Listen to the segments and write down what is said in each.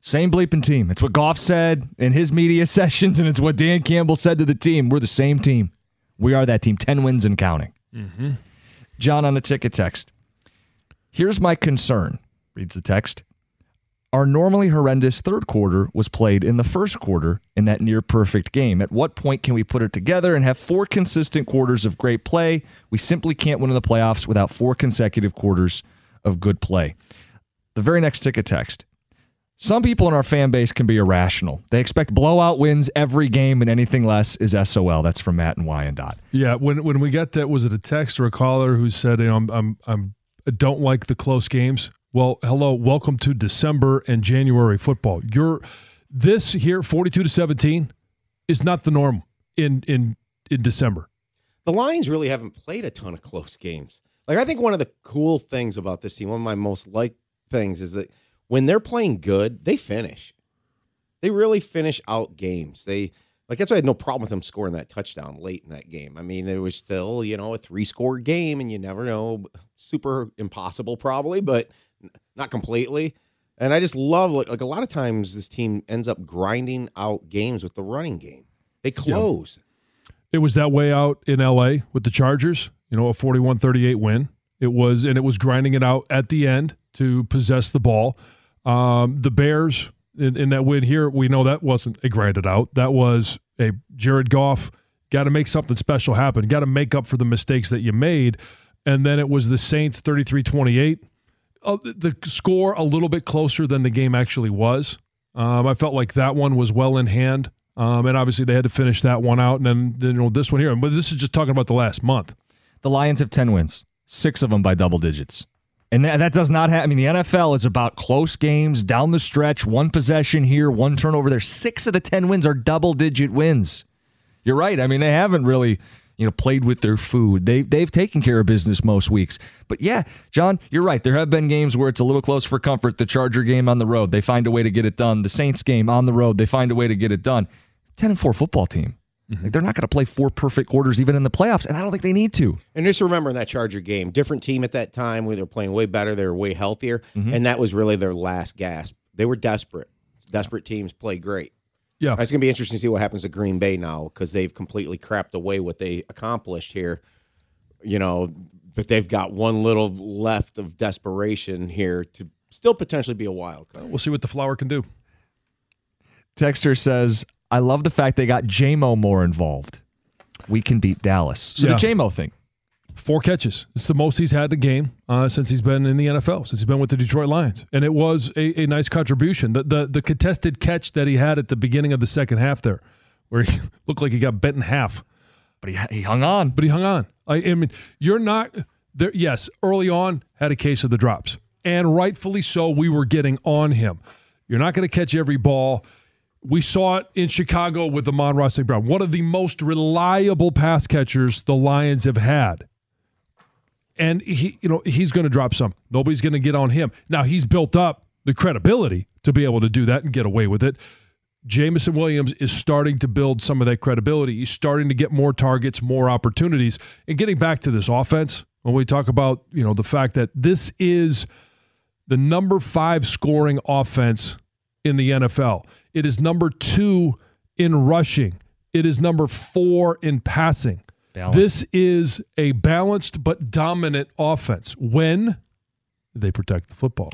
Same bleeping team. It's what Goff said in his media sessions, and it's what Dan Campbell said to the team. We're the same team. We are that team. 10 wins and counting. Mm-hmm. John on the ticket text. Here's my concern, reads the text. Our normally horrendous third quarter was played in the first quarter in that near-perfect game. At what point can we put it together and have four consistent quarters of great play? We simply can't win in the playoffs without four consecutive quarters of good play. The very next ticket text. Some people in our fan base can be irrational. They expect blowout wins every game, and anything less is SOL. That's from Matt and Wyandotte. Yeah, when we got that, was it a text or a caller who said, I don't like the close games? Well, hello, welcome to December and January football. This here, 42-17, is not the norm in December. The Lions really haven't played a ton of close games. Like, I think one of the cool things about this team, one of my most liked things, is that when they're playing good, they finish. They really finish out games. That's why I had no problem with them scoring that touchdown late in that game. I mean, it was still, a three-score game, and you never know, super impossible probably, but not completely. And I just love, like a lot of times this team ends up grinding out games with the running game. They close. Yeah. It was that way out in L.A. with the Chargers, a 41-38 win. It was grinding it out at the end to possess the ball. The Bears, in that win here, we know that wasn't a grinded out. That was a Jared Goff, got to make something special happen. Got to make up for the mistakes that you made. And then it was the Saints 33-28. The score a little bit closer than the game actually was. I felt like that one was well in hand, and obviously they had to finish that one out, and then this one here. But this is just talking about the last month. The Lions have 10 wins, 6 of them by double digits. And that does not have. I mean, the NFL is about close games, down the stretch, one possession here, one turnover there. 6 of the 10 wins are double-digit wins. You're right. I mean, they haven't really played with their food. They've taken care of business most weeks. But yeah, John, you're right. There have been games where it's a little close for comfort. The Charger game on the road, they find a way to get it done. The Saints game on the road, they find a way to get it done. 10-4 football team. Mm-hmm. They're not going to play 4 perfect quarters even in the playoffs, and I don't think they need to. And just remember in that Charger game, different team at that time, where they were playing way better, they were way healthier, mm-hmm. and that was really their last gasp. They were desperate. Desperate teams play great. Yeah, it's going to be interesting to see what happens to Green Bay now, because they've completely crapped away what they accomplished here. But they've got one little left of desperation here to still potentially be a wild card. We'll see what the flower can do. Texter says, I love the fact they got J-Mo more involved. We can beat Dallas. So the J-Mo thing. 4 catches. It's the most he's had in a game since he's been in the NFL, since he's been with the Detroit Lions. And it was a nice contribution. The contested catch that he had at the beginning of the second half there, where he looked like he got bent in half. But he hung on. I mean, you're not there. Yes, early on, had a case of the drops. And rightfully so, we were getting on him. You're not going to catch every ball. We saw it in Chicago with Amon Rossi Brown, one of the most reliable pass catchers the Lions have had. And he's going to drop some. Nobody's going to get on him. Now, he's built up the credibility to be able to do that and get away with it. Jameson Williams is starting to build some of that credibility. He's starting to get more targets, more opportunities. And getting back to this offense, when we talk about the fact that this is the number 5 scoring offense in the NFL. It is number 2 in rushing. It is number 4 in passing. Balance. This is a balanced but dominant offense when they protect the football.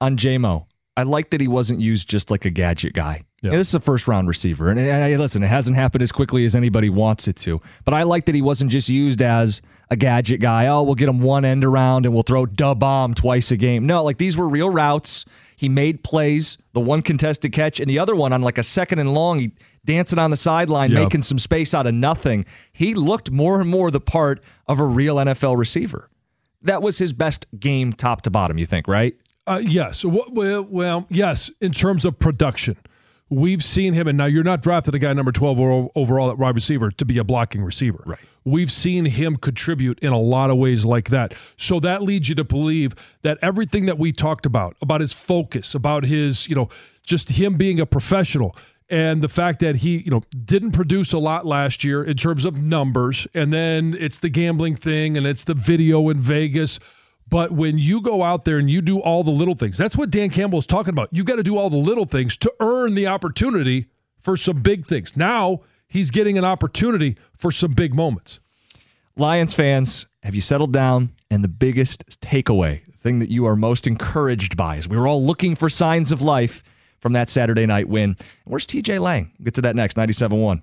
On J-Mo, I like that he wasn't used just like a gadget guy. Yeah. This is a first-round receiver. And hey, listen, it hasn't happened as quickly as anybody wants it to. But I like that he wasn't just used as a gadget guy. Oh, we'll get him one end around and we'll throw da bomb twice a game. No, like these were real routes. He made plays, the one contested catch, and the other one on like a second and long, he dancing on the sideline, making some space out of nothing. He looked more and more the part of a real NFL receiver. That was his best game top to bottom, you think, right? Yes. Well, yes, in terms of production. We've seen him, and now you're not drafted a guy number 12 overall at wide receiver to be a blocking receiver. Right. We've seen him contribute in a lot of ways like that. So that leads you to believe that everything that we talked about his focus, about his, you know, just him being a professional, and the fact that he, you know, didn't produce a lot last year in terms of numbers, and then it's the gambling thing, and it's the video in Vegas. But when you go out there and you do all the little things, that's what Dan Campbell is talking about. You got to do all the little things to earn the opportunity for some big things. Now he's getting an opportunity for some big moments. Lions fans, have you settled down? And the biggest takeaway, the thing that you are most encouraged by, is we were all looking for signs of life from that Saturday night win. Where's TJ Lang? We'll get to that next, 97.1.